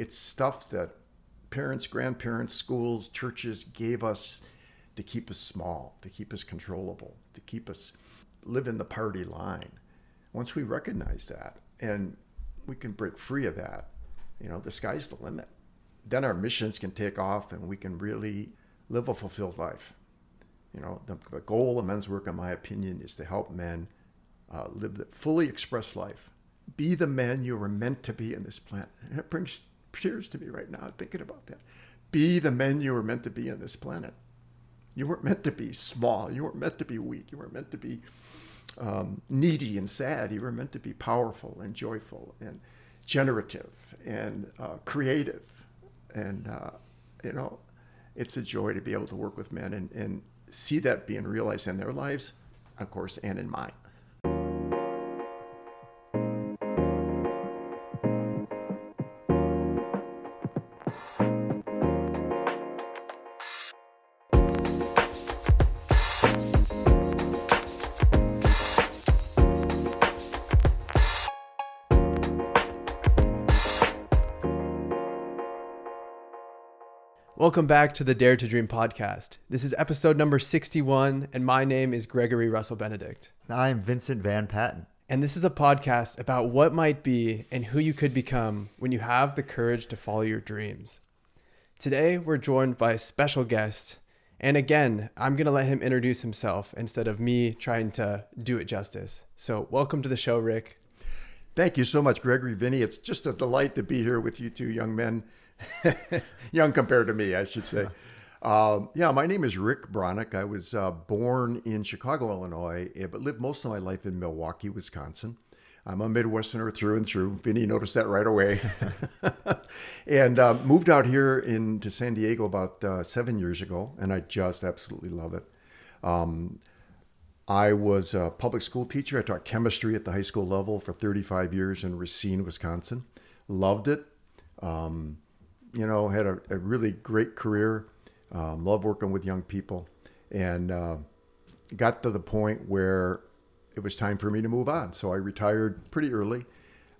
It's stuff that parents, grandparents, schools, churches gave us to keep us small, to keep us controllable, to keep us live in the party line. Once we recognize that and we can break free of that, you know, the sky's the limit. Then our missions can take off and we can really live a fulfilled life. You know, the goal of men's work, in my opinion, is to help men live the fully expressed life. Be the man you were meant to be in this planet. And it brings tears to me right now thinking about that. Be the man you were meant to be on this planet. You weren't meant to be small. You weren't meant to be weak. You weren't meant to be needy and sad. You were meant to be powerful and joyful and generative and creative. And, you know, it's a joy to be able to work with men and see that being realized in their lives, of course, and in mine. Welcome back to the Dare to Dream podcast. This is episode number 61, and my name is Gregory Russell Benedict. And I'm Vincent Van Patten. And this is a podcast about what might be and who you could become when you have the courage to follow your dreams. Today, we're joined by a special guest. And again, I'm going to let him introduce himself instead of me trying to do it justice. So welcome to the show, Rick. Thank you so much, Gregory, Vinny. It's just a delight to be here with you two young men. Young compared to me, I should say. My name is Rick Broniec. I was born in Chicago, Illinois, but lived most of my life in Milwaukee, Wisconsin. I'm a Midwesterner through and through. Vinny noticed that right away. And moved out here into San Diego about 7 years ago, and I just absolutely love it. I was a public school teacher. I taught chemistry at the high school level for 35 years in Racine, Wisconsin. Loved it. You know, had a really great career, loved working with young people, and got to the point where it was time for me to move on. So I retired pretty early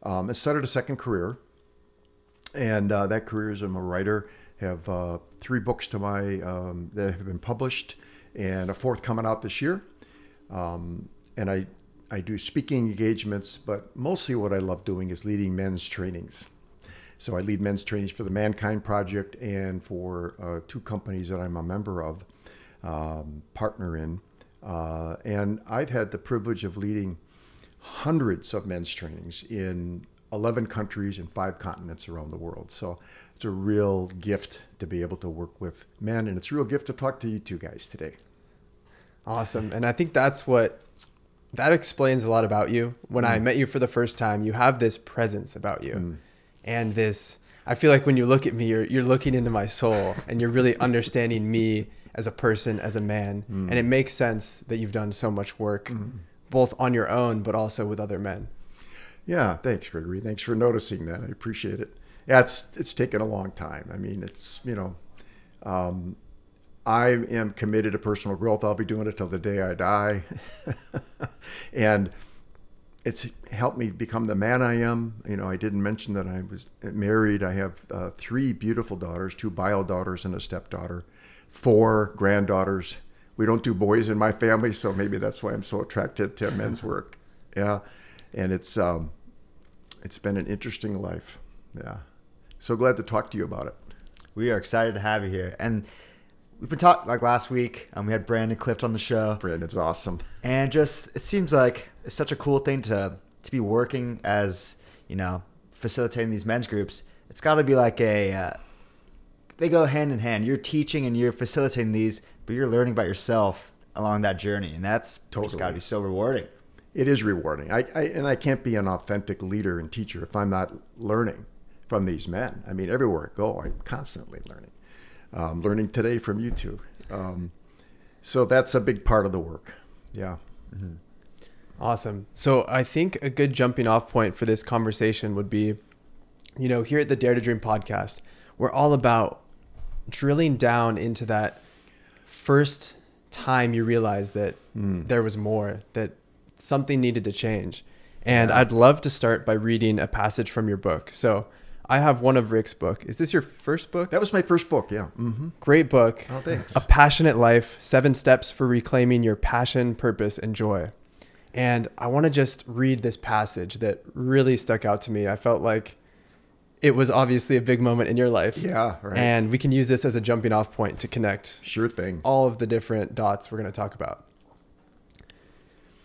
and started a second career. And that career is I'm a writer, have three books to my that have been published and a fourth coming out this year. And I do speaking engagements, but mostly what I love doing is leading men's trainings. So I lead men's trainings for the Mankind Project and for two companies that I'm a member of, partner in. And I've had the privilege of leading hundreds of men's trainings in 11 countries and 5 continents around the world. So it's a real gift to be able to work with men. And it's a real gift to talk to you two guys today. Awesome. And I think that's what that explains a lot about you. When I met you for the first time, you have this presence about you. And this, I feel like when you look at me, you're looking into my soul and you're really understanding me as a person, as a man. And it makes sense that you've done so much work, both on your own, but also with other men. Yeah. Thanks, Gregory. Thanks for noticing that. I appreciate it. Yeah. It's taken a long time. I mean, it's, you know, I am committed to personal growth. I'll be doing it till the day I die. And it's helped me become the man I am. You know, I didn't mention that I was married. I have three beautiful daughters, 2 bio daughters and a stepdaughter, 4 granddaughters. We don't do boys in my family, so maybe that's why I'm so attracted to men's work. Yeah. And it's been an interesting life. Yeah. So glad to talk to you about it. We are excited to have you here. And we've been talking, like last week, we had Brandon Clift on the show. Brandon's awesome. And just, it seems like it's such a cool thing to be working as, you know, facilitating these men's groups. It's got to be like they go hand in hand. You're teaching and you're facilitating these, but you're learning about yourself along that journey. And that's totally got to be so rewarding. It is rewarding. I can't be an authentic leader and teacher if I'm not learning from these men. I mean, everywhere I go, I'm constantly learning. Learning today from you two. So that's a big part of the work. Yeah. Mm-hmm. Awesome. So I think a good jumping off point for this conversation would be, you know, here at the Dare to Dream podcast, we're all about drilling down into that first time you realize that there was more, that something needed to change. And I'd love to start by reading a passage from your book. So I have one of Rick's book. Is this your first book? That was my first book, yeah. Mm-hmm. Great book. Oh, thanks. A Passionate Life, 7 Steps for Reclaiming Your Passion, Purpose, and Joy. And I want to just read this passage that really stuck out to me. I felt like it was obviously a big moment in your life. Yeah, right. And we can use this as a jumping off point to connect. Sure thing. All of the different dots we're going to talk about.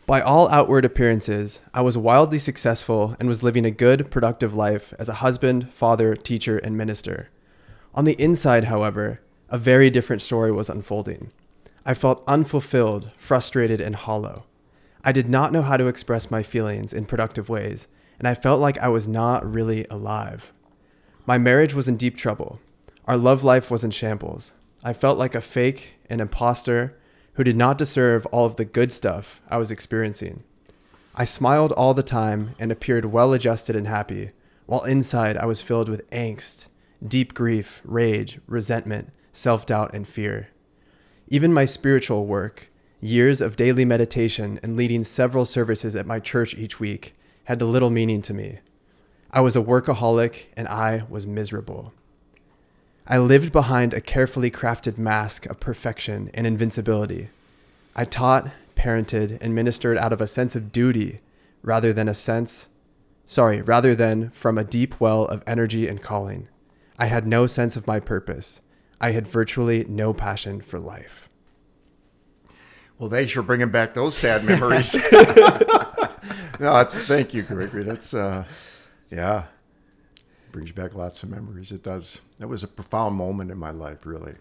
By all outward appearances, I was wildly successful and was living a good, productive life as a husband, father, teacher, and minister. On the inside, however, a very different story was unfolding. I felt unfulfilled, frustrated, and hollow. I did not know how to express my feelings in productive ways, and I felt like I was not really alive. My marriage was in deep trouble. Our love life was in shambles. I felt like a fake, an imposter, who did not deserve all of the good stuff I was experiencing. I smiled all the time and appeared well-adjusted and happy, while inside I was filled with angst, deep grief, rage, resentment, self-doubt, and fear. Even my spiritual work, years of daily meditation and leading several services at my church each week, had little meaning to me. I was a workaholic and I was miserable. I lived behind a carefully crafted mask of perfection and invincibility. I taught, parented, and ministered out of a sense of duty rather than from a deep well of energy and calling. I had no sense of my purpose. I had virtually no passion for life. Well, thanks for bringing back those sad memories. No, thank you, Gregory. That's brings back lots of memories. It does. That was a profound moment in my life, really.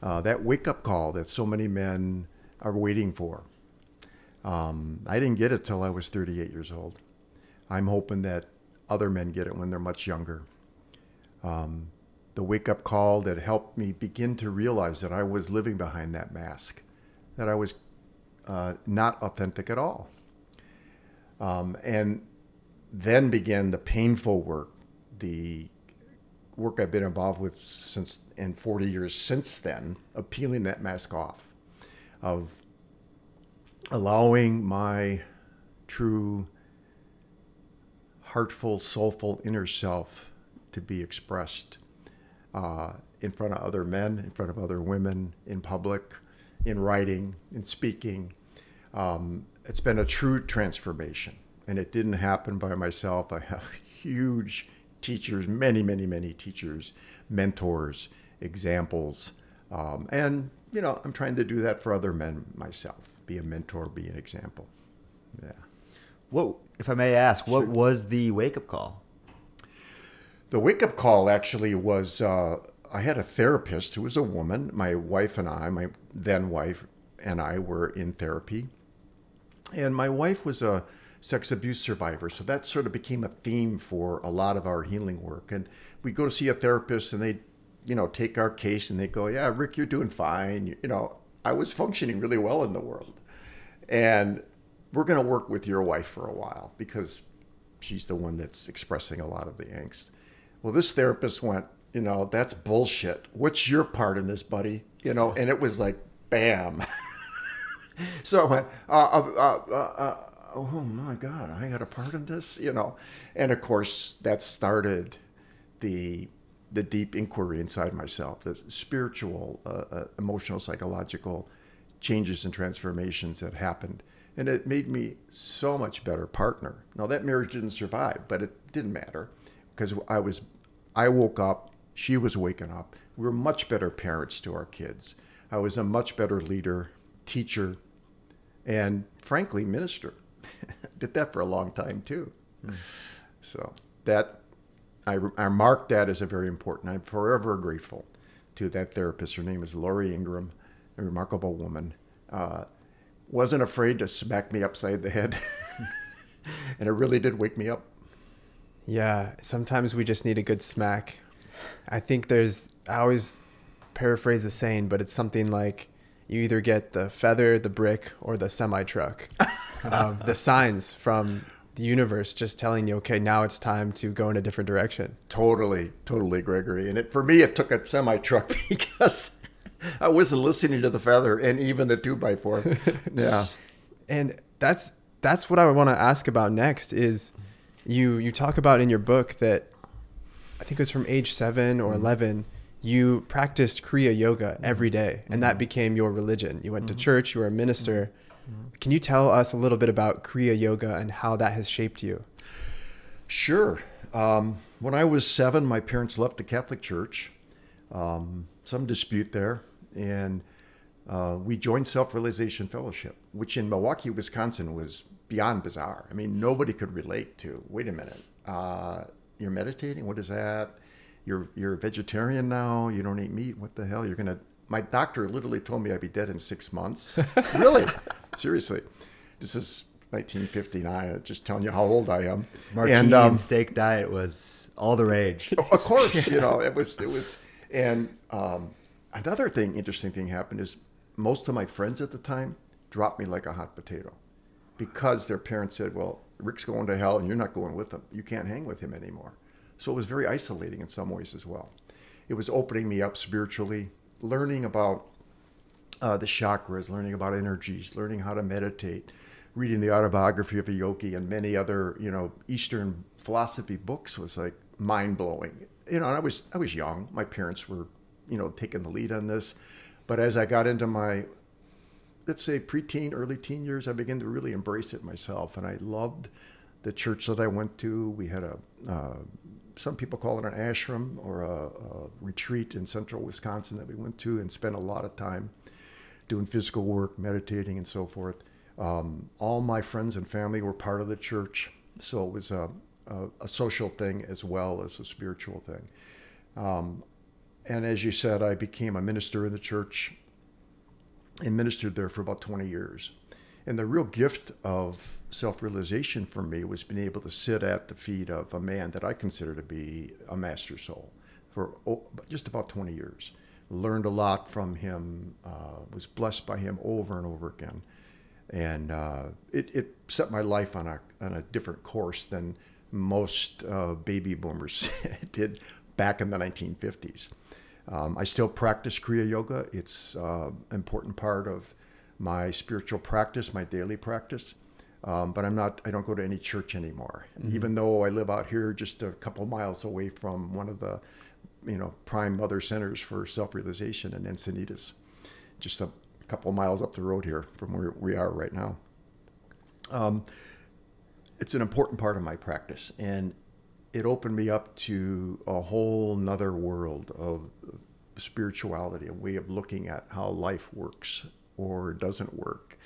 That wake-up call that so many men are waiting for. I didn't get it till I was 38 years old. I'm hoping that other men get it when they're much younger. The wake-up call that helped me begin to realize that I was living behind that mask, that I was not authentic at all. And then began the painful work, the work I've been involved with since, and 40 years since then, of peeling that mask off, of allowing my true, heartful, soulful inner self to be expressed in front of other men, in front of other women, in public, in writing, in speaking. It's been a true transformation, and it didn't happen by myself. I have huge teachers, many teachers, mentors, examples. And I'm trying to do that for other men myself, be a mentor, be an example. Yeah. What, if I may ask, what was the wake-up call? The wake-up call actually was, I had a therapist who was a woman. My wife and I, my then wife and I, were in therapy. And my wife was a sex abuse survivor. So that sort of became a theme for a lot of our healing work. And we go to see a therapist and they, take our case and they go, yeah, Rick, you're doing fine. I was functioning really well in the world. And we're going to work with your wife for a while because she's the one that's expressing a lot of the angst. Well, this therapist went, that's bullshit. What's your part in this, buddy? And it was like, bam. So I went, oh my God, I had a part in this, And of course, that started the deep inquiry inside myself, the spiritual, emotional, psychological changes and transformations that happened. And it made me so much better partner. Now, that marriage didn't survive, but it didn't matter because I woke up, she was waking up. We were much better parents to our kids. I was a much better leader, teacher, and frankly, minister. Did that for a long time too. Mm. So that, I marked that as a very important, I'm forever grateful to that therapist. Her name is Lori Ingram, a remarkable woman. Wasn't afraid to smack me upside the head. And it really did wake me up. Yeah, sometimes we just need a good smack. I think I always paraphrase the saying, but it's something like, you either get the feather, the brick, or the semi-truck. The signs from the universe just telling you, okay, now it's time to go in a different direction. Totally, Gregory. And for me, it took a semi-truck because I wasn't listening to the feather and even the 2x4. Yeah. And that's what I want to ask about next is you talk about in your book that I think it was from age 7 or 11, you practiced Kriya Yoga every day, and that became your religion. You went to church, you were a minister. Can you tell us a little bit about Kriya Yoga and how that has shaped you? Sure. When I was 7, my parents left the Catholic Church. Some dispute there. And we joined Self-Realization Fellowship, which in Milwaukee, Wisconsin was beyond bizarre. I mean, nobody could relate to, wait a minute, you're meditating? What is that? You're a vegetarian now? You don't eat meat? What the hell? You're going to... My doctor literally told me I'd be dead in 6 months. Really? Seriously. This is 1959. I'm just telling you how old I am. Martini and steak diet was all the rage. Of course. Yeah. You know, it was. And another thing, interesting thing happened is most of my friends at the time dropped me like a hot potato because their parents said, well, Rick's going to hell and you're not going with him. You can't hang with him anymore. So it was very isolating in some ways as well. It was opening me up spiritually, learning about the chakras, learning about energies, learning how to meditate, reading the Autobiography of a Yogi and many other, Eastern philosophy books was like mind-blowing. And I was young. My parents were, taking the lead on this. But as I got into my, let's say, preteen, early teen years, I began to really embrace it myself. And I loved the church that I went to. We had a... some people call it an ashram or a retreat in central Wisconsin that we went to and spent a lot of time doing physical work, meditating and so forth. All my friends and family were part of the church. So it was a social thing as well as a spiritual thing. And as you said, I became a minister in the church and ministered there for about 20 years. And the real gift of Self-Realization for me was being able to sit at the feet of a man that I consider to be a master soul for just about 20 years. Learned a lot from him, was blessed by him over and over again. And it set my life on a different course than most baby boomers did back in the 1950s. I still practice Kriya Yoga. It's an important part of my spiritual practice, my daily practice. But I don't go to any church anymore, even though I live out here just a couple miles away from one of the, prime mother centers for self-realization in Encinitas, just a couple miles up the road here from where we are right now. It's an important part of my practice, and it opened me up to a whole nother world of spirituality, a way of looking at how life works or doesn't work.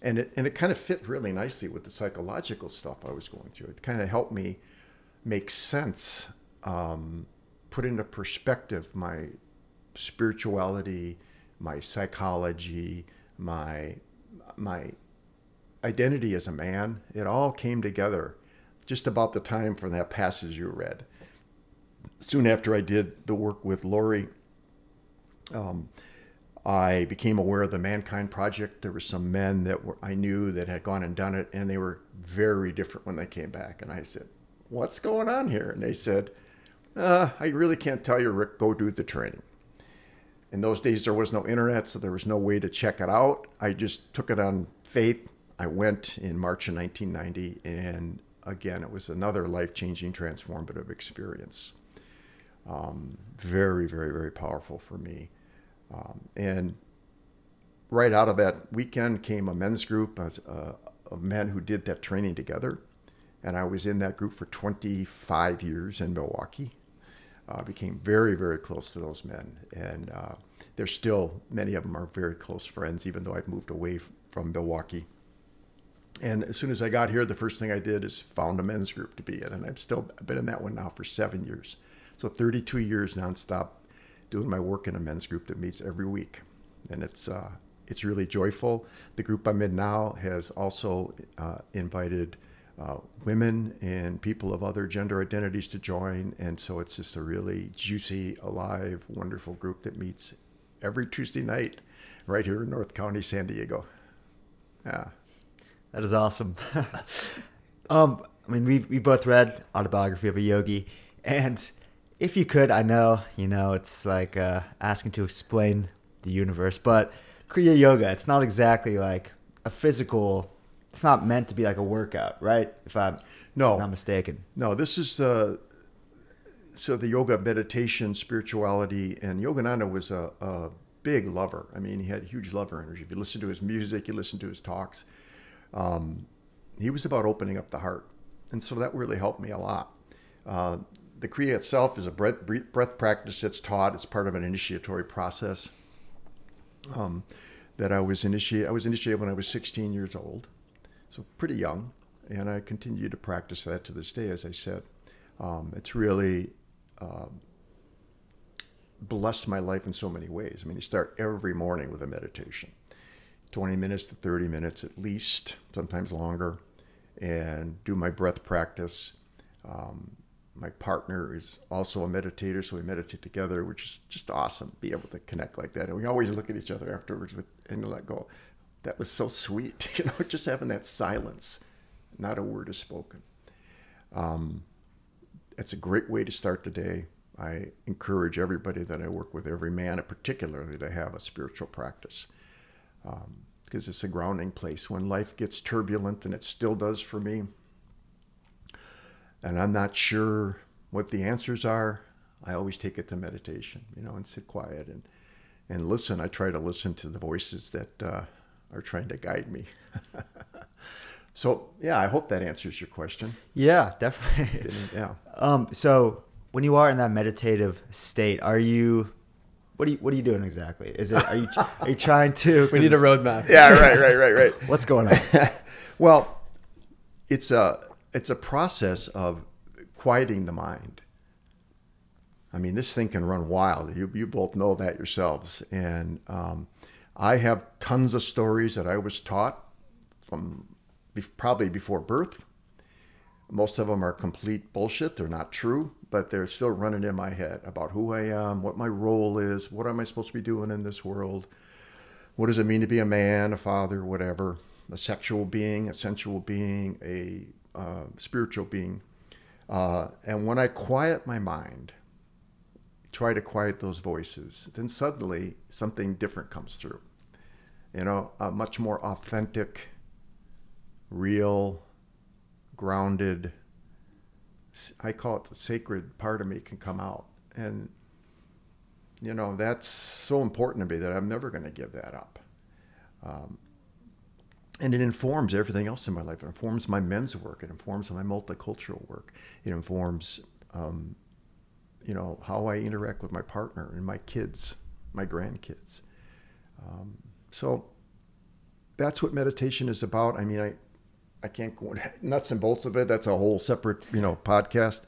And it kind of fit really nicely with the psychological stuff I was going through. It kind of helped me make sense, put into perspective my spirituality, my psychology, my identity as a man. It all came together just about the time from that passage you read. Soon after I did the work with Lori, I became aware of the Mankind Project. There were some men that I knew that had gone and done it, and they were very different when they came back. And I said, what's going on here? And they said, I really can't tell you, Rick, go do the training. In those days, there was no internet, so there was no way to check it out. I just took it on faith. I went in March of 1990, and again, it was another life-changing, transformative experience. Very, very, very powerful for me. And right out of that weekend came a men's group of men who did that training together. And I was in that group for 25 years in Milwaukee. Became very, very close to those men. And they're still, many of them are very close friends, even though I've moved away from Milwaukee. And as soon as I got here, the first thing I did is found a men's group to be in. And I've been in that one now for 7 years. So 32 years nonstop, doing my work in a men's group that meets every week. And it's really joyful. The group I'm in now has also invited women and people of other gender identities to join. And so it's just a really juicy, alive, wonderful group that meets every Tuesday night right here in North County, San Diego. Yeah. That is awesome. We both read Autobiography of a Yogi, and if you could, I know, it's like asking to explain the universe, but Kriya Yoga, it's not exactly like a physical, it's not meant to be like a workout, right? If I'm not mistaken. No, this is so the yoga, meditation, spirituality, and Yogananda was a big lover. I mean, he had huge lover energy. If you listen to his music, you listen to his talks. He was about opening up the heart. And so that really helped me a lot. The Kriya itself is a breath practice that's taught. It's part of an initiatory process that I was initiated when I was 16 years old, so pretty young. And I continue to practice that to this day, as I said. It's really blessed my life in so many ways. I mean, you start every morning with a meditation, 20 minutes to 30 minutes at least, sometimes longer, and do my breath practice. My partner is also a meditator, so we meditate together, which is just awesome, be able to connect like that. And we always look at each other afterwards and let go. That was so sweet, you know, just having that silence. Not a word is spoken. It's a great way to start the day. I encourage everybody that I work with, every man particularly, to have a spiritual practice because it's a grounding place. When life gets turbulent, and it still does for me, and I'm not sure what the answers are, I always take it to meditation, you know, and sit quiet and listen. I try to listen to the voices that are trying to guide me. So, yeah, I hope that answers your question. Yeah, definitely. Yeah. So when you are in that meditative state, what are you doing exactly? Are you trying to... We need a roadmap. Yeah, right. What's going on? Well, it's a process of quieting the mind. I mean, this thing can run wild. You both know that yourselves. And I have tons of stories that I was taught from... probably before birth. Most of them are complete bullshit. They're not true, but they're still running in my head about who I am, what my role is, what am I supposed to be doing in this world? What does it mean to be a man, a father, whatever, a sexual being, a sensual being, a spiritual being. And when I quiet my mind, try to quiet those voices, then suddenly something different comes through. You know, a much more authentic, real, grounded, I call it the sacred part of me can come out. And, you know, that's so important to me that I'm never going to give that up. And it informs everything else in my life. It informs my men's work. It informs my multicultural work. It informs, you know, how I interact with my partner and my kids, my grandkids. So that's what meditation is about. I mean, I can't go into nuts and bolts of it. That's a whole separate, you know, podcast.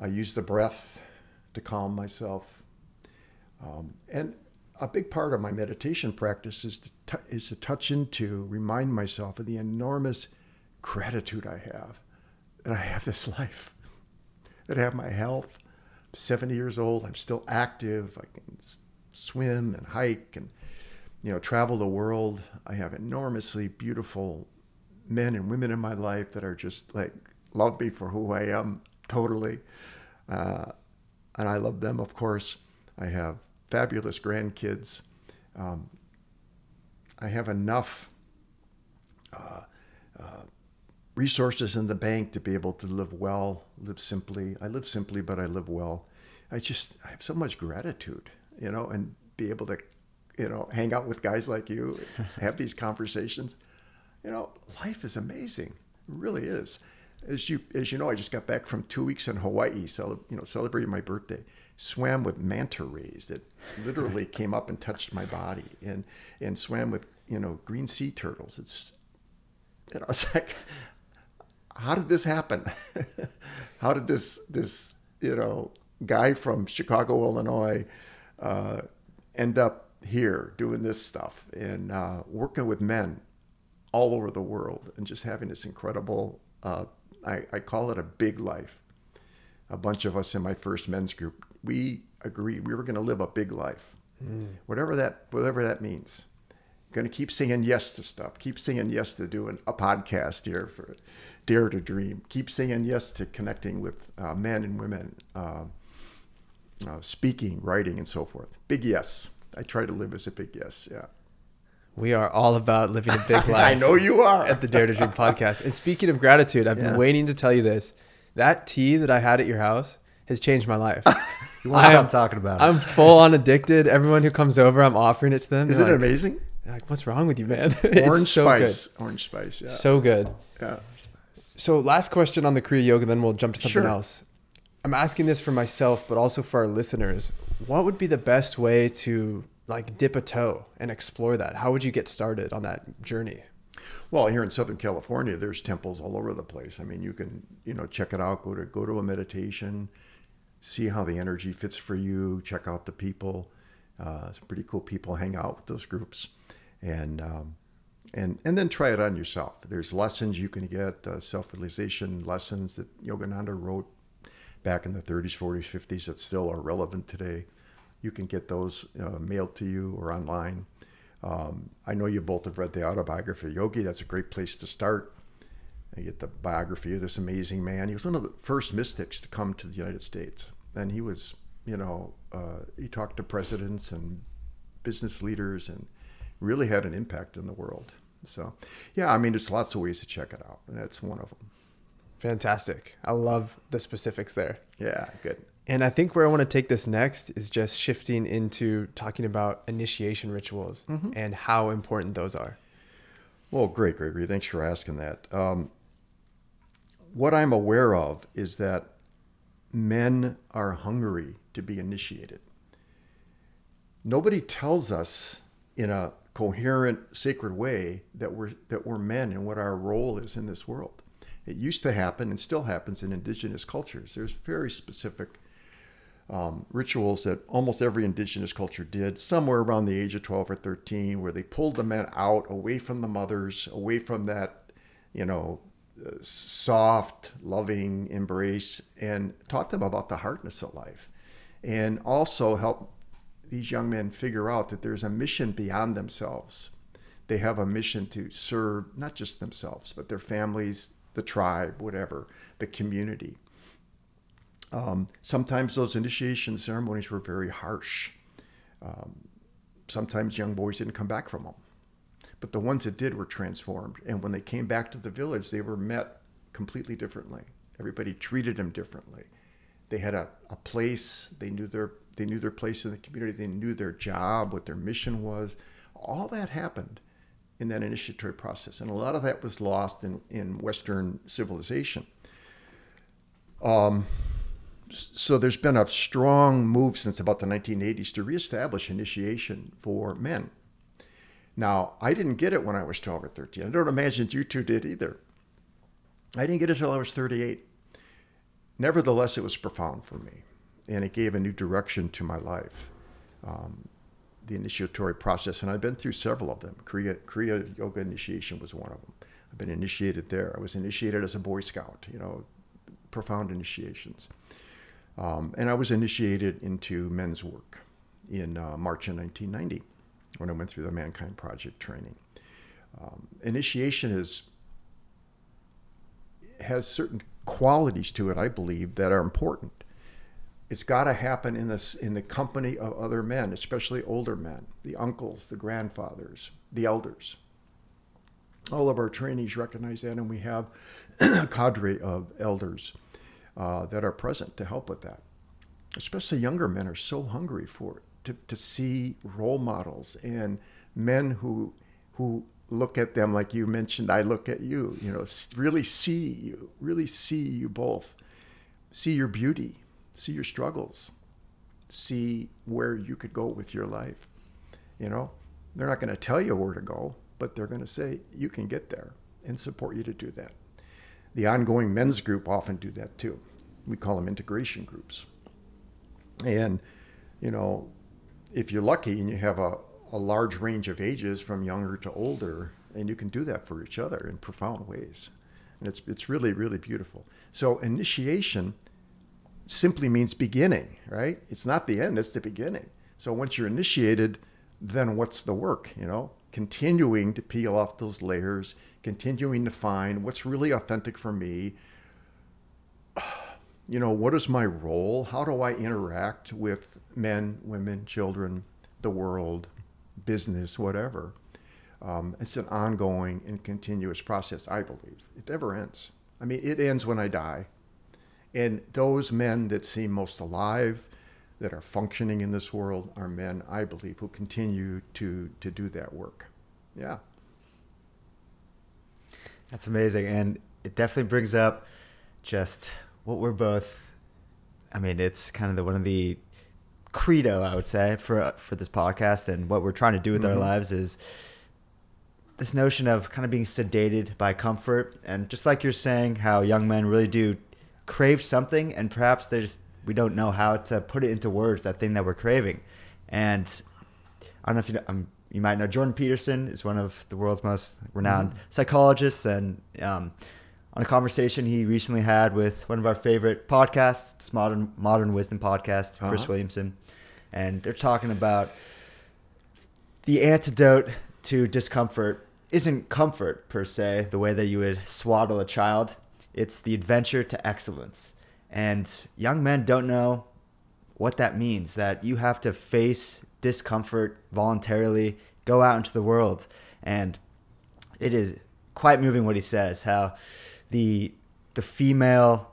I use the breath to calm myself. And a big part of my meditation practice is to touch into, remind myself of the enormous gratitude I have that I have this life, that I have my health. I'm 70 years old. I'm still active. I can swim and hike and, you know, travel the world. I have enormously beautiful men and women in my life that are just like love me for who I am totally, and I love them, of course. I have fabulous grandkids. I have enough resources in the bank to be able to live well, live simply. I live simply, but I live well. I have so much gratitude, you know, and be able to, you know, hang out with guys like you, have these conversations. You know, life is amazing. It really is. As you know, I just got back from 2 weeks in Hawaii, celebrating my birthday. Swam with manta rays that literally came up and touched my body, and swam with, you know, green sea turtles. It's, you know, it's like, how did this happen? How did this you know, guy from Chicago, Illinois, end up here doing this stuff and working with men all over the world and just having this incredible, I call it a big life. A bunch of us in my first men's group, we agreed we were going to live a big life. Whatever that means. Going to keep saying yes to stuff, keep saying yes to doing a podcast here for Dare to Dream, keep saying yes to connecting with men and women, speaking, writing, and so forth. Big yes. I try to live as a big yes, yeah. We are all about living a big life. I know you are. At the Dare to Dream podcast. And speaking of gratitude, I've been waiting to tell you this. That tea that I had at your house has changed my life. You won't stop talking about it. I'm full on addicted. Everyone who comes over, I'm offering it to them. Isn't it amazing? Like, what's wrong with you, man? Orange spice. Orange spice, yeah. So good. Yeah. So last question on the Kriya Yoga, then we'll jump to something else. I'm asking this for myself, but also for our listeners. What would be the best way to like dip a toe and explore that? How would you get started on that journey? Well, here in Southern California, there's temples all over the place. I mean, you can, you know, check it out, go to a meditation, see how the energy fits for you, check out the people. Some pretty cool people hang out with those groups. And then try it on yourself. There's lessons you can get, self-realization lessons that Yogananda wrote back in the 30s, 40s, 50s that still are relevant today. You can get those mailed to you or online. I know you both have read the Autobiography of a Yogi. That's a great place to start. You get the biography of this amazing man. He was one of the first mystics to come to the United States. And he was, you know, he talked to presidents and business leaders and really had an impact in the world. So, yeah, I mean, there's lots of ways to check it out. And that's one of them. Fantastic. I love the specifics there. Yeah, good. And I think where I want to take this next is just shifting into talking about initiation rituals and how important those are. Well, great, Gregory. Thanks for asking that. What I'm aware of is that men are hungry to be initiated. Nobody tells us in a coherent, sacred way that we're men and what our role is in this world. It used to happen and still happens in indigenous cultures. There's very specific rituals that almost every indigenous culture did somewhere around the age of 12 or 13, where they pulled the men out, away from the mothers, away from that, you know, soft, loving embrace, and taught them about the hardness of life, and also helped these young men figure out that there's a mission beyond themselves. They have a mission to serve not just themselves, but their families, the tribe, whatever, the community. Sometimes those initiation ceremonies were very harsh. Sometimes young boys didn't come back from them. But the ones that did were transformed. And when they came back to the village, they were met completely differently. Everybody treated them differently. They had a place. They knew their place in the community. They knew their job, what their mission was. All that happened in that initiatory process. And a lot of that was lost in Western civilization. So there's been a strong move since about the 1980s to reestablish initiation for men. Now, I didn't get it when I was 12 or 13. I don't imagine you two did either. I didn't get it until I was 38. Nevertheless, it was profound for me, and it gave a new direction to my life, the initiatory process. And I've been through several of them. Kriya Yoga initiation was one of them. I've been initiated there. I was initiated as a Boy Scout, you know, profound initiations. And I was initiated into men's work in March of 1990 when I went through the Mankind Project training. Initiation has certain qualities to it, I believe, that are important. It's got to happen in the company of other men, especially older men, the uncles, the grandfathers, the elders. All of our trainees recognize that, and we have a cadre of elders that are present to help with that. Especially younger men are so hungry for it, to see role models and men who look at them like you mentioned. I look at you, you know, really see you both, see your beauty. See your struggles, see where you could go with your life. You know, they're not going to tell you where to go, but they're going to say you can get there and support you to do that. The ongoing men's group often do that too. We call them integration groups. And, you know, if you're lucky and you have a large range of ages from younger to older, and you can do that for each other in profound ways. And it's really, really beautiful. So initiation simply means beginning, right? It's not the end, it's the beginning. So once you're initiated, then what's the work, you know? Continuing to peel off those layers, continuing to find what's really authentic for me. You know, what is my role? How do I interact with men, women, children, the world, business, whatever? It's an ongoing and continuous process, I believe. It never ends. I mean, it ends when I die. And those men that seem most alive, that are functioning in this world, are men, I believe, who continue to do that work. Yeah. That's amazing. And it definitely brings up just what we're both, I mean, it's kind of the, one of the credo, I would say, for this podcast, and what we're trying to do with our lives is this notion of kind of being sedated by comfort. And just like you're saying, how young men really do crave something, and perhaps they just, we don't know how to put it into words, that thing that we're craving. And I don't know if you know, you might know Jordan Peterson is one of the world's most renowned psychologists. And on a conversation he recently had with one of our favorite podcasts, Modern Wisdom podcast, Chris Williamson. And they're talking about the antidote to discomfort isn't comfort per se, the way that you would swaddle a child. It's the adventure to excellence. And young men don't know what that means, that you have to face discomfort voluntarily, go out into the world. And it is quite moving what he says, how the female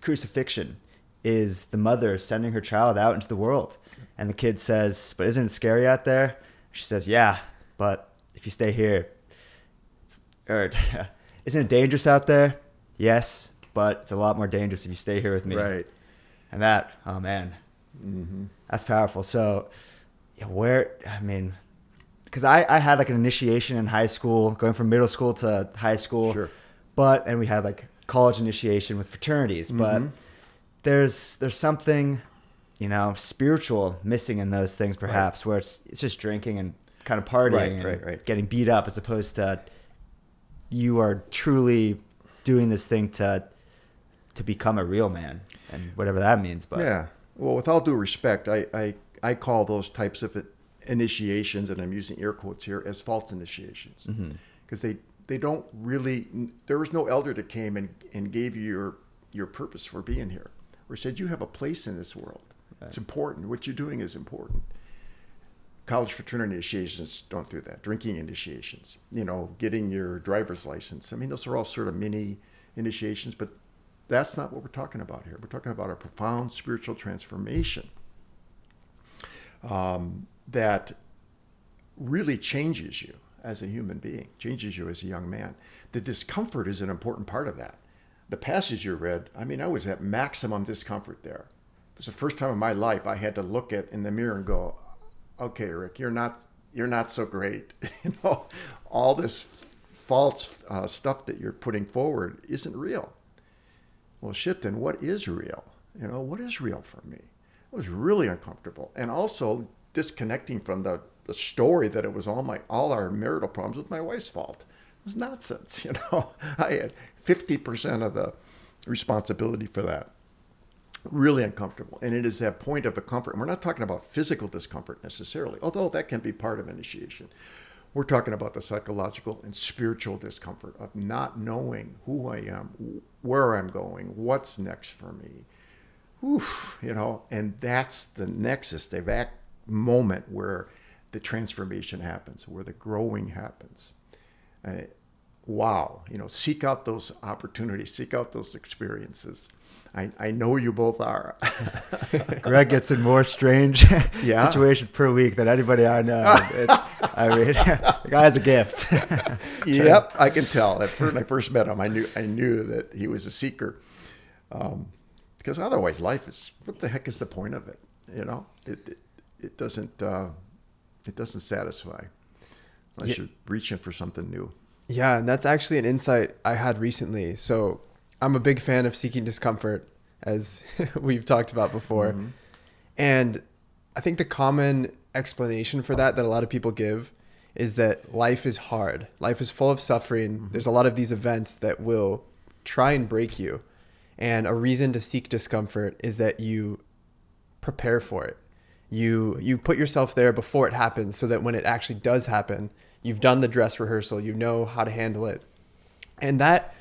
crucifixion is the mother sending her child out into the world. And the kid says, but isn't it scary out there? She says, yeah, but if you stay here, or isn't it dangerous out there? Yes, but it's a lot more dangerous if you stay here with me. Right. And that, oh man, that's powerful. So yeah, because I had like an initiation in high school, going from middle school to high school, and we had like college initiation with fraternities, but there's something, you know, spiritual missing in those things perhaps, where it's just drinking and kind of partying getting beat up, as opposed to you are truly doing this thing to become a real man, and whatever that means. But yeah, well, with all due respect, I call those types of initiations, and I'm using air quotes here, as false initiations, because they don't really, there was no elder that came and gave you your purpose for being here, or said you have a place in this world. It's important. What you're doing is important. College fraternity initiations don't do that. Drinking initiations, you know, getting your driver's license. I mean, those are all sort of mini initiations, but that's not what we're talking about here. We're talking about a profound spiritual transformation that really changes you as a human being, changes you as a young man. The discomfort is an important part of that. The passage you read, I mean, I was at maximum discomfort there. It was the first time in my life I had to look at in the mirror and go, okay, Rick, you're not so great. You know, all this false stuff that you're putting forward isn't real. Well, shit, then what is real? You know, what is real for me? It was really uncomfortable. And also disconnecting from the story that it was all our marital problems with my wife's fault. It was nonsense, you know. I had 50% of the responsibility for that. Really uncomfortable. And it is that point of a comfort. And we're not talking about physical discomfort necessarily, although that can be part of initiation. We're talking about the psychological and spiritual discomfort of not knowing who I am, where I'm going, what's next for me. Oof, you know, and that's the nexus, that moment where the transformation happens, where the growing happens. Wow, you know, seek out those opportunities, seek out those experiences. I know you both are. Greg gets in more strange situations per week than anybody I know. The guy has a gift. Yep, I can tell. When I first met him, I knew that he was a seeker. Because otherwise, life is, what the heck is the point of it? You know, it doesn't satisfy unless you're reaching for something new. Yeah, and that's actually an insight I had recently. So I'm a big fan of seeking discomfort, as we've talked about before. And I think the common explanation for that a lot of people give is that life is hard. Life is full of suffering. There's a lot of these events that will try and break you. And a reason to seek discomfort is that you prepare for it. You put yourself there before it happens, so that when it actually does happen, you've done the dress rehearsal, you know how to handle it. And that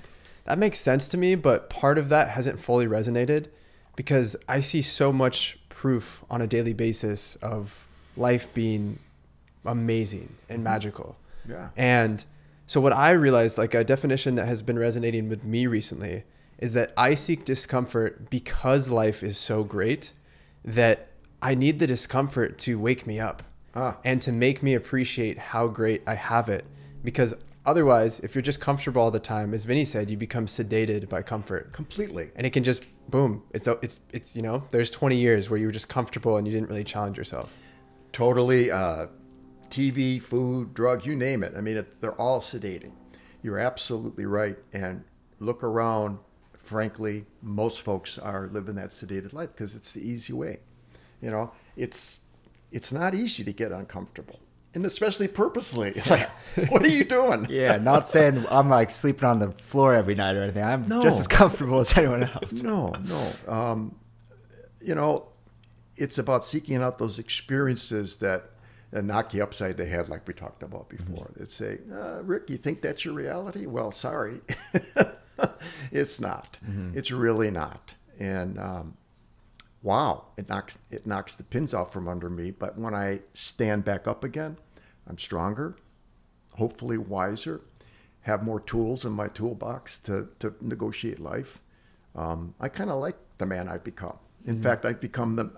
makes sense to me, but part of that hasn't fully resonated, because I see so much proof on a daily basis of life being amazing and magical. Yeah. And So what I realized, like a definition that has been resonating with me recently, is that I seek discomfort because life is so great that I need the discomfort to wake me up and to make me appreciate how great I have it. Because otherwise, if you're just comfortable all the time, as Vinny said, you become sedated by comfort. Completely. And it can just, boom, it's you know, there's 20 years where you were just comfortable and you didn't really challenge yourself. Totally. TV, food, drug, you name it. I mean, they're all sedating. You're absolutely right. And look around. Frankly, most folks are living that sedated life because it's the easy way. You know, it's not easy to get uncomfortable, and especially purposely. Like, what are you doing? Yeah, not saying I'm like sleeping on the floor every night or anything. I'm just as comfortable as anyone else. No. You know, it's about seeking out those experiences that knock you upside the head, like we talked about before. Mm-hmm. They'd say, Rick, you think that's your reality? Well, sorry. It's not. Mm-hmm. It's really not. And wow, it knocks the pins out from under me. But when I stand back up again, I'm stronger, hopefully wiser, have more tools in my toolbox to negotiate life. I kind of like the man I've become. In mm-hmm. fact, I've become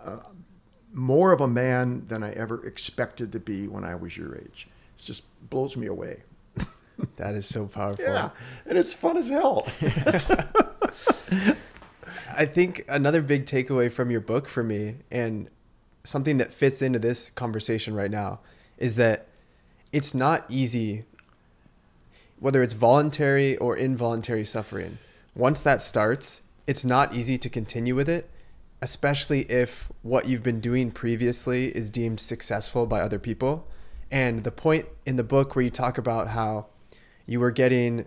more of a man than I ever expected to be when I was your age. It just blows me away. That is so powerful. Yeah, and it's fun as hell. I think another big takeaway from your book for me, and something that fits into this conversation right now, is that it's not easy, whether it's voluntary or involuntary suffering. Once that starts, it's not easy to continue with it, especially if what you've been doing previously is deemed successful by other people. And the point in the book where you talk about how you were getting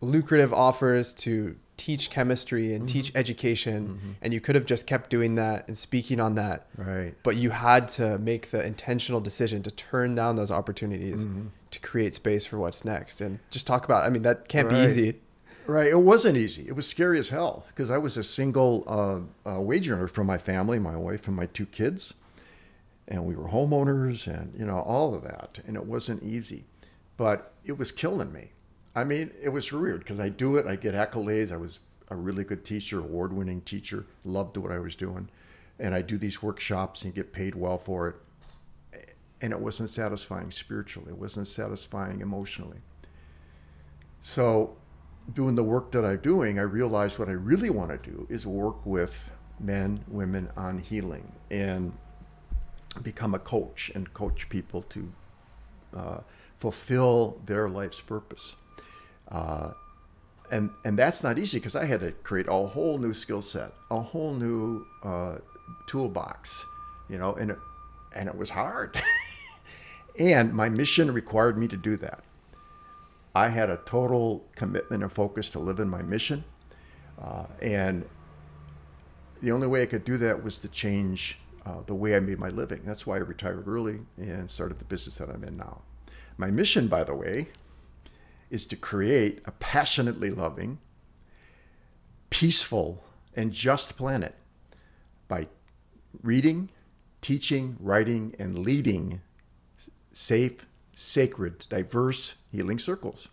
lucrative offers to teach chemistry and mm-hmm. teach education, mm-hmm. and you could have just kept doing that and speaking on that. Right. But you had to make the intentional decision to turn down those opportunities mm-hmm. to create space for what's next. And just talk about, I mean, that can't be easy. Right. It wasn't easy. It was scary as hell because I was a single wage earner from my family, my wife and my two kids. And we were homeowners and, you know, all of that. And it wasn't easy, but it was killing me. I mean, it was weird because I do it. I get accolades. I was a really good teacher, award-winning teacher, loved what I was doing. And I do these workshops and get paid well for it. And it wasn't satisfying spiritually. It wasn't satisfying emotionally. So doing the work that I'm doing, I realized what I really want to do is work with men, women on healing and become a coach and coach people to fulfill their life's purpose. And that's not easy because I had to create a whole new skill set, a whole new toolbox, you know, and it was hard. And my mission required me to do that. I had a total commitment and focus to live in my mission. And the only way I could do that was to change the way I made my living. That's why I retired early and started the business that I'm in now. My mission, by the way, is to create a passionately loving, peaceful, and just planet by reading, teaching, writing, and leading safe, sacred, diverse healing circles.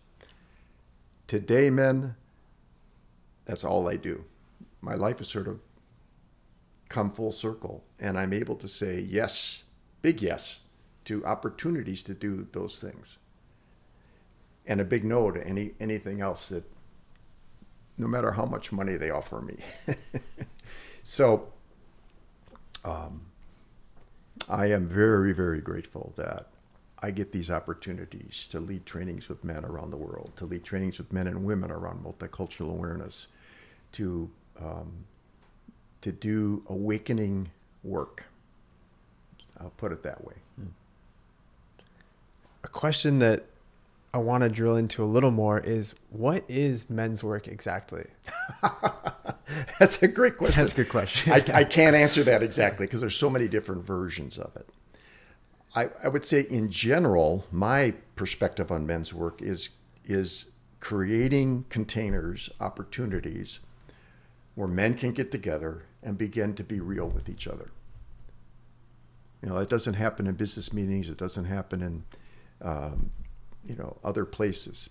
Today, men, that's all I do. My life is sort of come full circle, and I'm able to say yes, big yes, to opportunities to do those things, and a big no to anything else that, no matter how much money they offer me. So I am very, very grateful that I get these opportunities to lead trainings with men around the world, to lead trainings with men and women around multicultural awareness, to do awakening work. I'll put it that way. A question that I want to drill into a little more is, what is men's work exactly? That's a great question. That's a good question. I can't answer that exactly because there's so many different versions of it. I would say in general, my perspective on men's work is creating containers, opportunities where men can get together and begin to be real with each other. You know, it doesn't happen in business meetings. It doesn't happen in, you know, other places.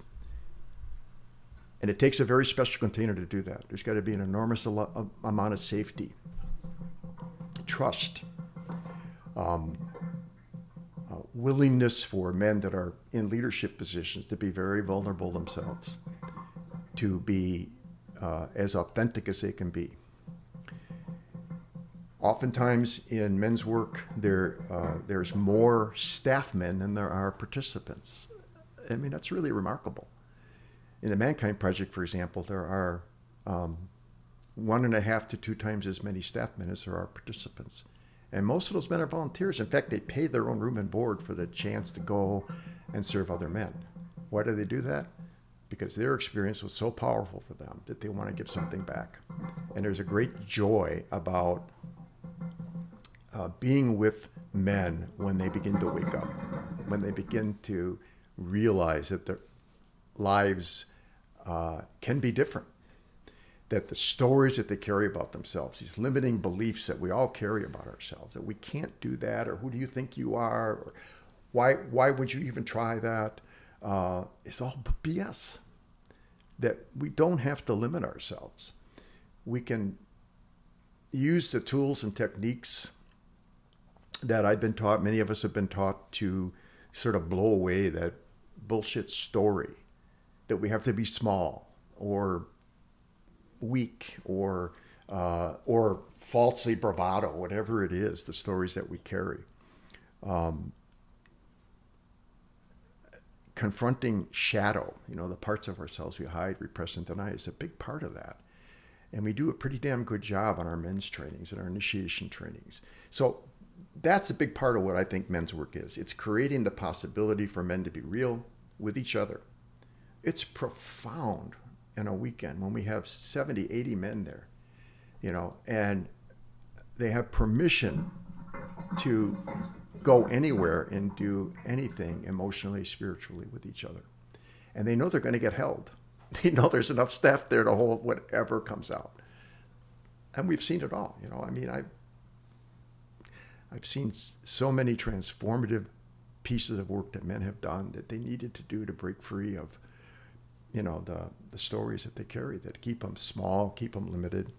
And it takes a very special container to do that. There's got to be an enormous amount of safety, trust, willingness for men that are in leadership positions to be very vulnerable themselves, to be as authentic as they can be. Oftentimes in men's work, there's more staff men than there are participants. I mean, that's really remarkable. In the Mankind Project, for example, there are 1.5 to 2 times as many staff men as there are participants. And most of those men are volunteers. In fact, they pay their own room and board for the chance to go and serve other men. Why do they do that? Because their experience was so powerful for them that they want to give something back. And there's a great joy about being with men when they begin to wake up, when they begin to realize that their lives can be different, that the stories that they carry about themselves, these limiting beliefs that we all carry about ourselves, that we can't do that, or who do you think you are, or why would you even try that, it's all BS. That we don't have to limit ourselves. We can use the tools and techniques that I've been taught, many of us have been taught, to sort of blow away that bullshit story that we have to be small or weak or falsely bravado, whatever it is, the stories that we carry. Confronting shadow, the parts of ourselves we hide, repress, and deny is a big part of that. And we do a pretty damn good job on our men's trainings and our initiation trainings. So that's a big part of what I think men's work is. It's creating the possibility for men to be real with each other. It's profound. In a weekend when we have 70, 80 men there, and they have permission to go anywhere and do anything emotionally, spiritually with each other. And they know they're going to get held. They know there's enough staff there to hold whatever comes out. And we've seen it all, I mean, I've seen so many transformative pieces of work that men have done that they needed to do to break free of the stories that they carry that keep them small, keep them limited,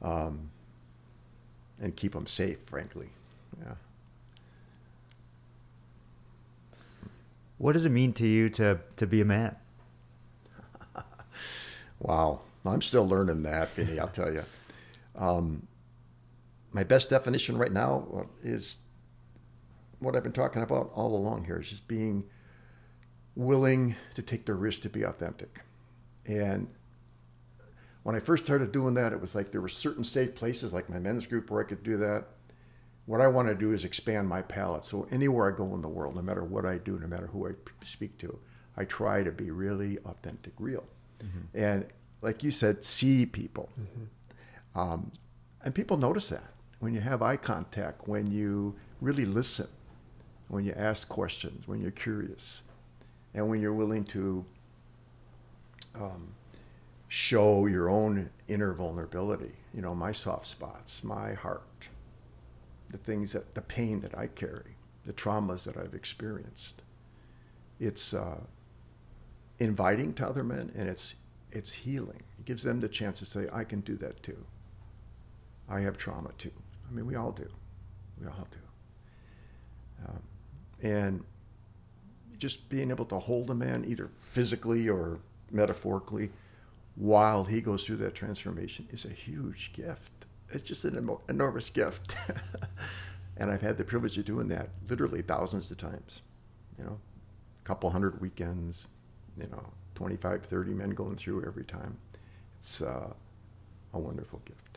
and keep them safe, frankly. Yeah. What does it mean to you to be a man? Wow. I'm still learning that, Vinny, I'll tell you. My best definition right now is what I've been talking about all along here, is just being willing to take the risk to be authentic. And when I first started doing that, it was like there were certain safe places like my men's group where I could do that. What I want to do is expand my palette. So anywhere I go in the world, no matter what I do, no matter who I speak to, I try to be really authentic, real. Mm-hmm. And like you said, see people. Mm-hmm. And people notice that when you have eye contact, when you really listen, when you ask questions, when you're curious. And when you're willing to show your own inner vulnerability, my soft spots, my heart, the pain that I carry, the traumas that I've experienced, it's inviting to other men, and it's healing. It gives them the chance to say, I can do that too. I have trauma too. I mean, we all do. And just being able to hold a man either physically or metaphorically while he goes through that transformation is a huge gift. It's just an enormous gift. And I've had the privilege of doing that literally thousands of times, a couple hundred weekends, 25, 30 men going through every time. It's a wonderful gift,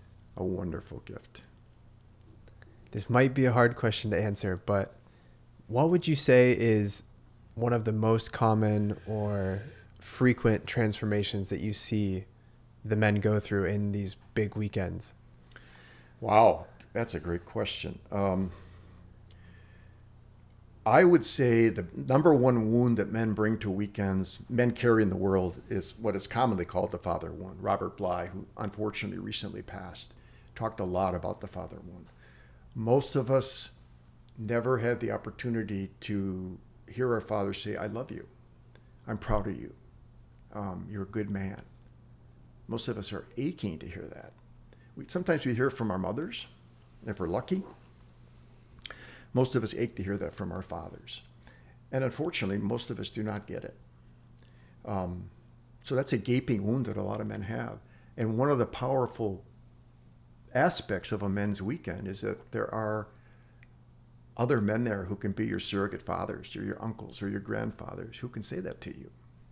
This might be a hard question to answer, but what would you say is one of the most common or frequent transformations that you see the men go through in these big weekends? Wow, that's a great question. I would say the number one wound that men bring to weekends, men carry in the world, is what is commonly called the father wound. Robert Bly, who unfortunately recently passed, talked a lot about the father wound. Most of us never had the opportunity to hear our father say, I love you. I'm proud of you. You're a good man. Most of us are aching to hear that. Sometimes we hear it from our mothers, if we're lucky. Most of us ache to hear that from our fathers. And unfortunately, most of us do not get it. So that's a gaping wound that a lot of men have. And one of the powerful aspects of a men's weekend is that there are other men there who can be your surrogate fathers or your uncles or your grandfathers who can say that to you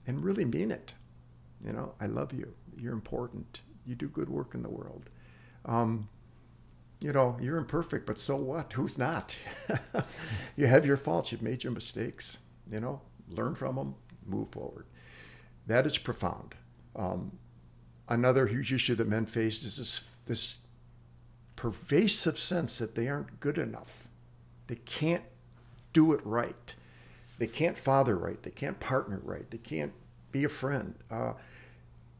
and really mean it. You know, I love you. You're important. You do good work in the world. You know, you're imperfect, but so what? Who's not? You have your faults. You've made your mistakes. You know, learn from them, move forward. That is profound. Another huge issue that men face is this pervasive sense that they aren't good enough. They can't do it right. They can't father right. They can't partner right. They can't be a friend.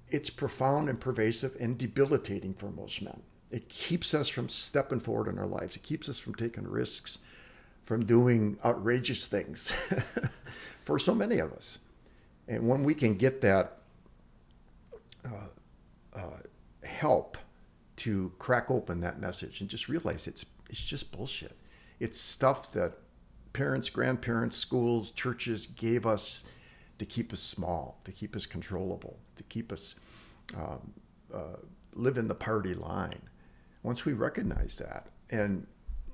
It's profound and pervasive and debilitating for most men. It keeps us from stepping forward in our lives. It keeps us from taking risks, from doing outrageous things for so many of us. And when we can get that help to crack open that message and just realize it's just bullshit. It's stuff that parents, grandparents, schools, churches gave us to keep us small, to keep us controllable, to keep us live in the party line. Once we recognize that and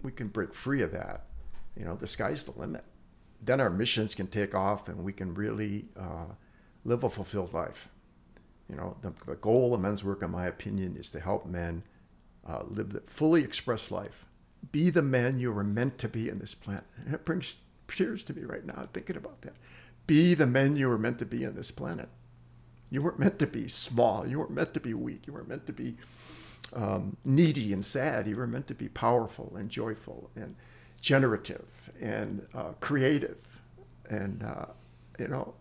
we can break free of that, you know, the sky's the limit. Then our missions can take off and we can really live a fulfilled life. You know, the goal of men's work, in my opinion, is to help men live the fully expressed life. Be the man you were meant to be in this planet. And it brings tears to me right now thinking about that. Be the man you were meant to be on this planet. You weren't meant to be small. You weren't meant to be weak. You weren't meant to be needy and sad. You were meant to be powerful and joyful and generative and creative. And, you know,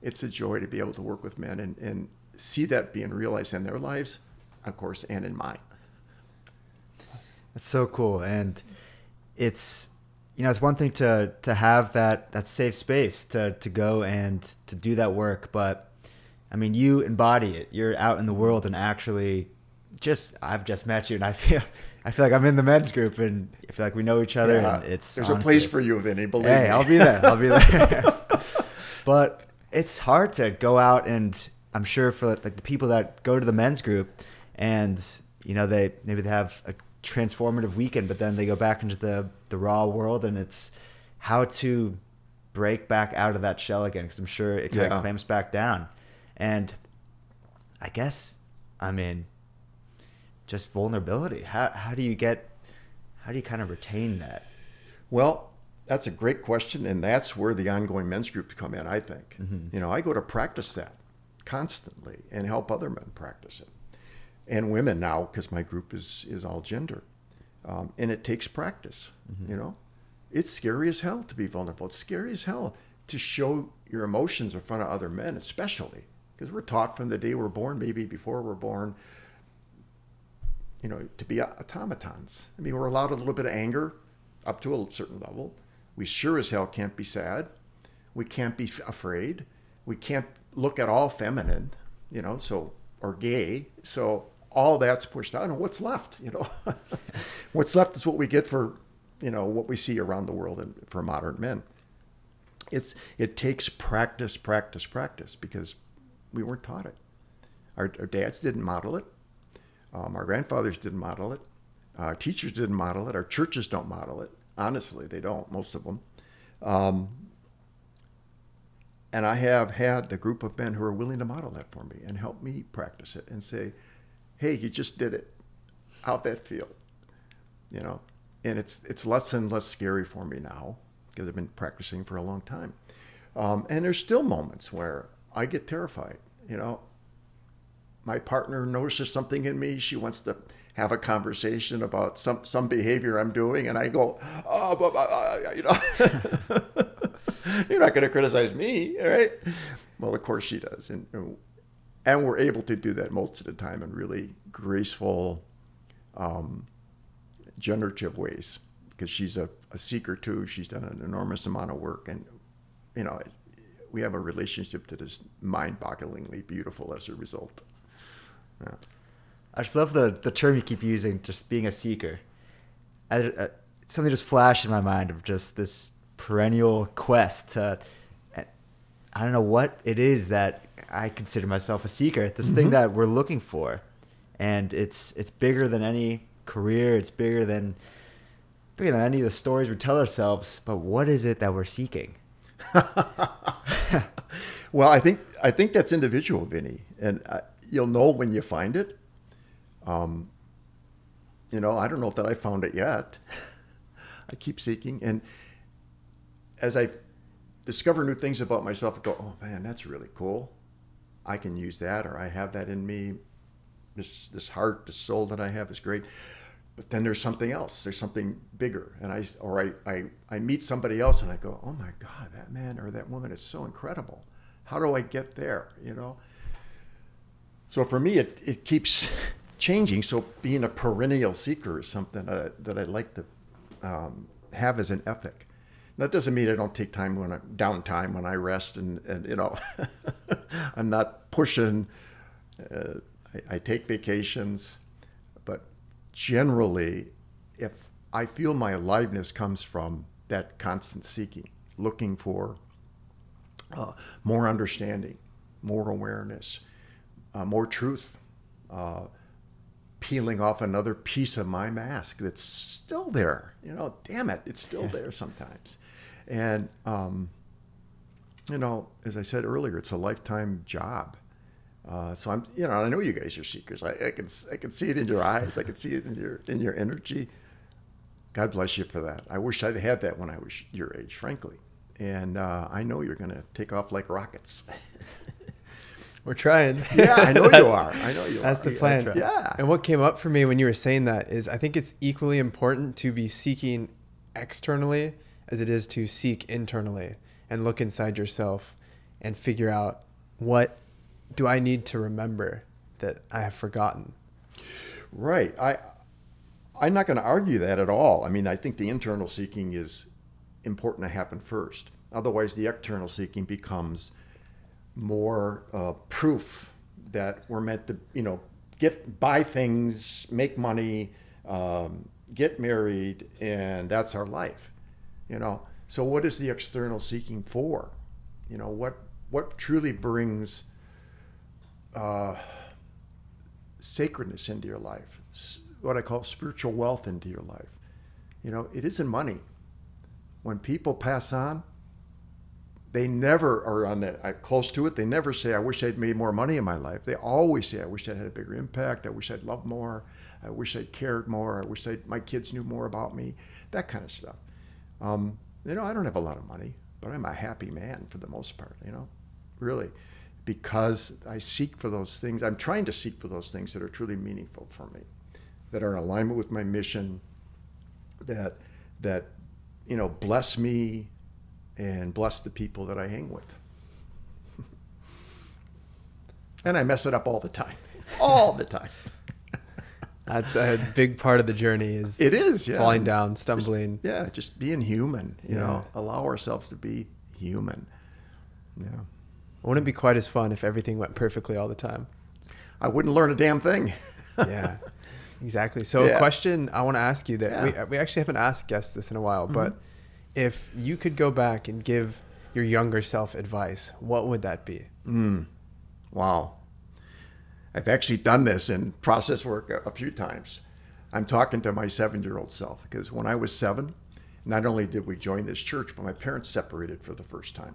it's a joy to be able to work with men and see that being realized in their lives, of course, and in mine. That's so cool. And it's, you know, it's one thing to have that safe space to go and to do that work. But I mean, you embody it. You're out in the world and actually I've just met you and I feel like I'm in the men's group and I feel like we know each other. Yeah, and it's there's honestly a place for you, Vinny, believe me. Hey, I'll be there. But it's hard to go out, and I'm sure for like the people that go to the men's group and, you know, they have a transformative weekend, but then they go back into the raw world, and it's how to break back out of that shell again, because I'm sure it kind of clamps back down. And I guess, I mean, just vulnerability. How do you kind of retain that? Well, that's a great question, and that's where the ongoing men's groups come in, I think. Mm-hmm. You know, I go to practice that constantly and help other men practice it. And women now, because my group is all gender. And it takes practice, mm-hmm. You know. It's scary as hell to be vulnerable. It's scary as hell to show your emotions in front of other men, especially. Because we're taught from the day we're born, maybe before we're born, you know, to be automatons. I mean, we're allowed a little bit of anger up to a certain level. We sure as hell can't be sad. We can't be afraid. We can't look at all feminine, you know, or gay, so all that's pushed out, and what's left, you know. What's left is what we get for, you know, what we see around the world and for modern men. It takes practice, because we weren't taught it. Our dads didn't model it. Our grandfathers didn't model it. Our teachers didn't model it. Our churches don't model it. Honestly, they don't, most of them. And I have had the group of men who are willing to model that for me and help me practice it and say, hey, you just did it. How'd that feel? You know, and it's less and less scary for me now because I've been practicing for a long time. And there's still moments where I get terrified. You know, my partner notices something in me. She wants to have a conversation about some behavior I'm doing, and I go, oh, but you know. You're not going to criticize me, all right? Well, of course she does. And we're able to do that most of the time in really graceful, generative ways, because she's a seeker too. She's done an enormous amount of work. And, you know, we have a relationship that is mind-bogglingly beautiful as a result. Yeah. I just love the term you keep using, just being a seeker. Something just flashed in my mind of just this perennial quest to, I don't know what it is that I consider myself a seeker, this thing that we're looking for. And it's bigger than any career. It's bigger than any of the stories we tell ourselves. But what is it that we're seeking? Well, I think that's individual, Vinny. And you'll know when you find it. I don't know that I found it yet. I keep seeking. And as I discover new things about myself, I go, oh man, that's really cool. I can use that, or I have that in me. This heart, this soul that I have is great. But then there's something else. There's something bigger. And I meet somebody else and I go, oh my God, that man or that woman is so incredible. How do I get there? So for me, it keeps changing. So being a perennial seeker is something that I like to have as an ethic. That doesn't mean I don't take time when I'm downtime, when I rest, and I'm not pushing. I take vacations, but generally, if I feel my aliveness comes from that constant seeking, looking for more understanding, more awareness, more truth, peeling off another piece of my mask that's still there. Damn it, it's still there sometimes. And, as I said earlier, it's a lifetime job. So I'm, I know you guys are seekers. I can see it in your eyes. I can see it in your energy. God bless you for that. I wish I'd had that when I was your age, frankly. And I know you're going to take off like rockets. We're trying. Yeah, I know you are. That's the plan. Yeah. And what came up for me when you were saying that is, I think it's equally important to be seeking externally as it is to seek internally and look inside yourself and figure out what do I need to remember that I have forgotten? Right. I'm not going to argue that at all. I mean, I think the internal seeking is important to happen first. Otherwise, the external seeking becomes more proof that we're meant to, buy things, make money, get married, and that's our life. So what is the external seeking for? What truly brings sacredness into your life, what I call spiritual wealth into your life. It isn't money. When people pass on, they never are on that close to it. They never say, I wish I'd made more money in my life. They always say, I wish I'd had a bigger impact. I wish I'd loved more. I wish I'd cared more. I wish my kids knew more about me, that kind of stuff. I don't have a lot of money, but I'm a happy man for the most part, really. Because I seek for those things. I'm trying to seek for those things that are truly meaningful for me, that are in alignment with my mission, that bless me and bless the people that I hang with. And I mess it up all the time. All the time. That's a big part of the journey is it is, yeah. Falling down, stumbling. Just being human, allow ourselves to be human. Yeah. Wouldn't it be quite as fun if everything went perfectly all the time? I wouldn't learn a damn thing. Yeah, exactly. So a question I want to ask you that we actually haven't asked guests this in a while, but if you could go back and give your younger self advice, what would that be? Wow. I've actually done this in process work a few times. I'm talking to my 7-year-old self because when I was 7, not only did we join this church, but my parents separated for the first time.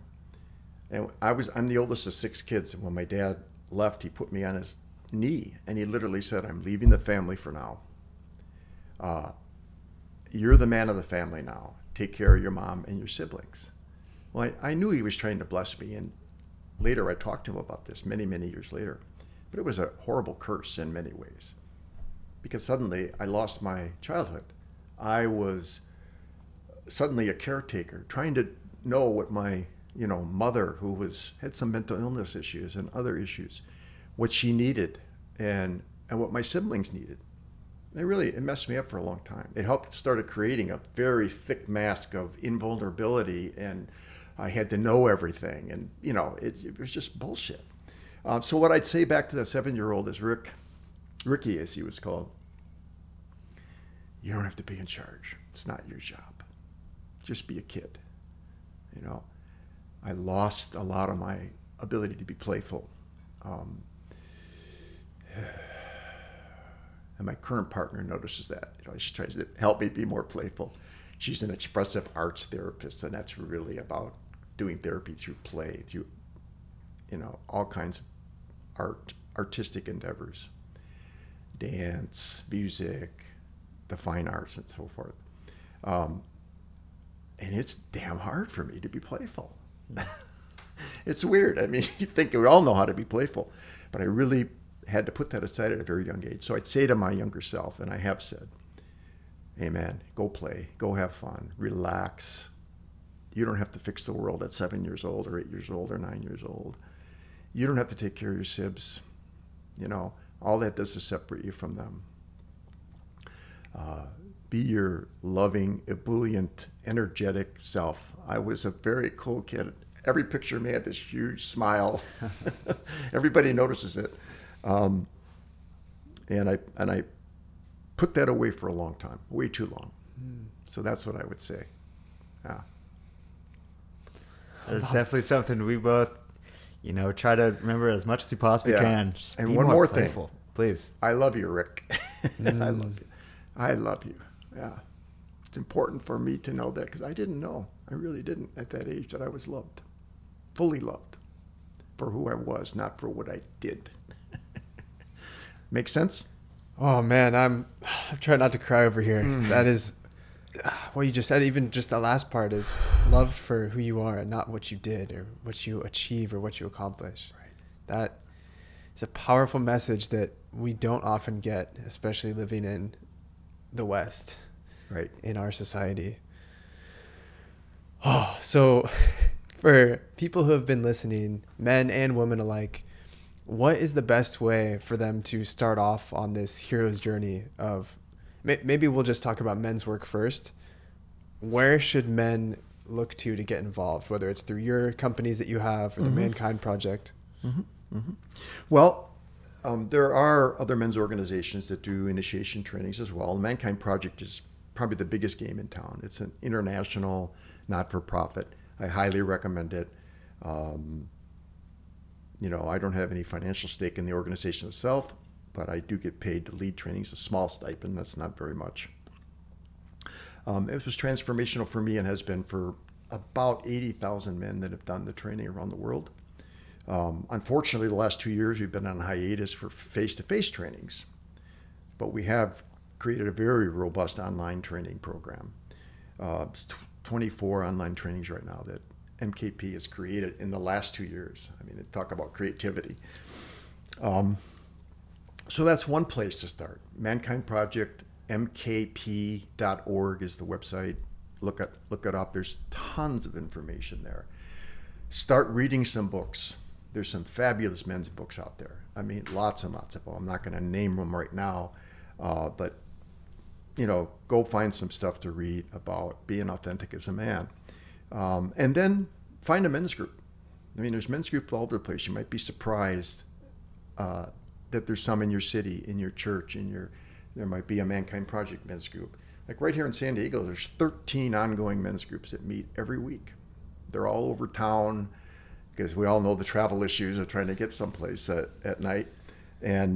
And I'm the oldest of 6 kids. And when my dad left, he put me on his knee and he literally said, I'm leaving the family for now. You're the man of the family now. Take care of your mom and your siblings. Well, I knew he was trying to bless me. And later I talked to him about this many, many years later. But it was a horrible curse in many ways because suddenly I lost my childhood. I was suddenly a caretaker trying to know what my mother who had some mental illness issues and other issues, what she needed and what my siblings needed. It messed me up for a long time. It helped started creating a very thick mask of invulnerability and I had to know everything. And, you know, it was just bullshit. So what I'd say back to that 7-year-old is, Ricky, as he was called, you don't have to be in charge. It's not your job. Just be a kid. You know, I lost a lot of my ability to be playful. And my current partner notices that. You know, she tries to help me be more playful. She's an expressive arts therapist, and that's really about doing therapy through play, through, you know, all kinds of artistic endeavors, dance, music, the fine arts, and so forth. And it's damn hard for me to be playful. It's weird. I mean, you'd think we all know how to be playful, but I really had to put that aside at a very young age. So I'd say to my younger self, and I have said, hey man, go play, go have fun, relax. You don't have to fix the world at 7 years old or 8 years old or 9 years old. You don't have to take care of your sibs. You know, all that does is separate you from them. Be your loving, ebullient, energetic self. I was a very cool kid. Every picture of me had this huge smile. Everybody notices it. And I put that away for a long time, way too long. So that's what I would say. Yeah. It's definitely something we both, you know, try to remember as much as we possibly can. Just and one more playful thing, please. I love you, Rick. I love you. I love you. Yeah. It's important for me to know that, because I didn't know. I really didn't at that age that I was loved, fully loved for who I was, not for what I did. Make sense? Oh man, I'm trying not to cry over here. That is what you just said. Even just the last part is loved for who you are and not what you did or what you achieve or what you accomplish. Right. That is a powerful message that we don't often get, especially living in the West, right? In our society. Oh, so for people who have been listening, men and women alike, what is the best way for them to start off on this hero's journey of, maybe we'll just talk about men's work first. Where should men look to get involved, whether it's through your companies that you have or the Mankind Project? Well, there are other men's organizations that do initiation trainings as well. The Mankind Project is probably the biggest game in town. It's an international not-for-profit. I highly recommend it. You know, I don't have any financial stake in the organization itself, but I do get paid to lead trainings, a small stipend. That's not very much. It was transformational for me and has been for about 80,000 men that have done the training around the world. Unfortunately, the last 2 years, we've been on hiatus for face-to-face trainings, but we have created a very robust online training program. 24 online trainings right now that MKP has created in the last 2 years. I mean, talk about creativity. So that's one place to start. Mankind Project, mkp.org is the website. Look it up. There's tons of information there. Start reading some books. There's some fabulous men's books out there. I mean, lots and lots of them. I'm not going to name them right now, but you know, go find some stuff to read about being authentic as a man. And then find a men's group. I mean, there's men's groups all over the place. You might be surprised that there's some in your city, in your church, there might be a Mankind Project men's group. Like right here in San Diego, there's 13 ongoing men's groups that meet every week. They're all over town because we all know the travel issues of trying to get someplace at night. And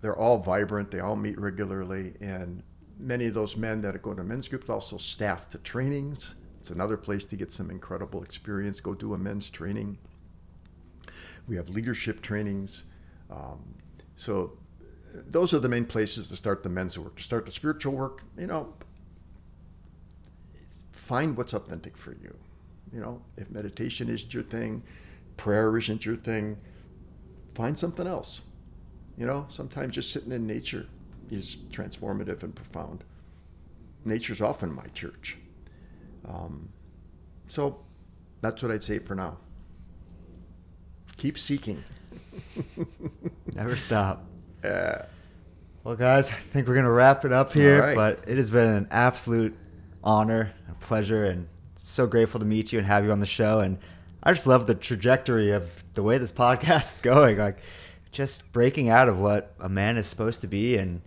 they're all vibrant. They all meet regularly. And many of those men that go to men's groups also staff the trainings. It's another place to get some incredible experience. Go do a men's training. We have leadership trainings. So those are the main places to start the men's work. To start the spiritual work, you know, find what's authentic for you. You know, if meditation isn't your thing, prayer isn't your thing, find something else. You know, sometimes just sitting in nature is transformative and profound. Nature's often my church. So that's what I'd say for now. Keep seeking. Never stop. Well, guys, I think we're going to wrap it up here, right. But it has been an absolute honor, a pleasure, and so grateful to meet you and have you on the show. And I just love the trajectory of the way this podcast is going, like just breaking out of what a man is supposed to be and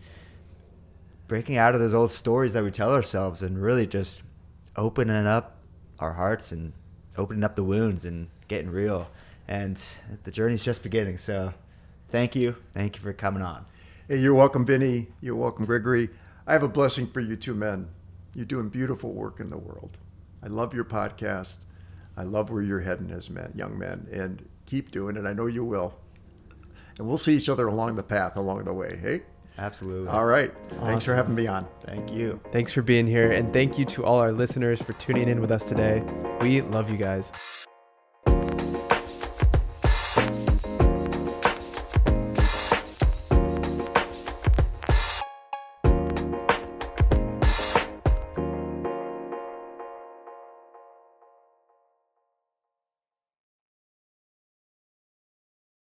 breaking out of those old stories that we tell ourselves and really just opening up our hearts and opening up the wounds and getting real. And the journey's just beginning. So thank you. Thank you for coming on. Hey, you're welcome, Vinny. You're welcome, Gregory. I have a blessing for you two men. You're doing beautiful work in the world. I love your podcast. I love where you're heading as men, young men, and keep doing it. I know you will. And we'll see each other along the path, along the way, hey? Absolutely. All right. Awesome. Thanks for having me on. Thank you. Thanks for being here, and thank you to all our listeners for tuning in with us today. We love you guys.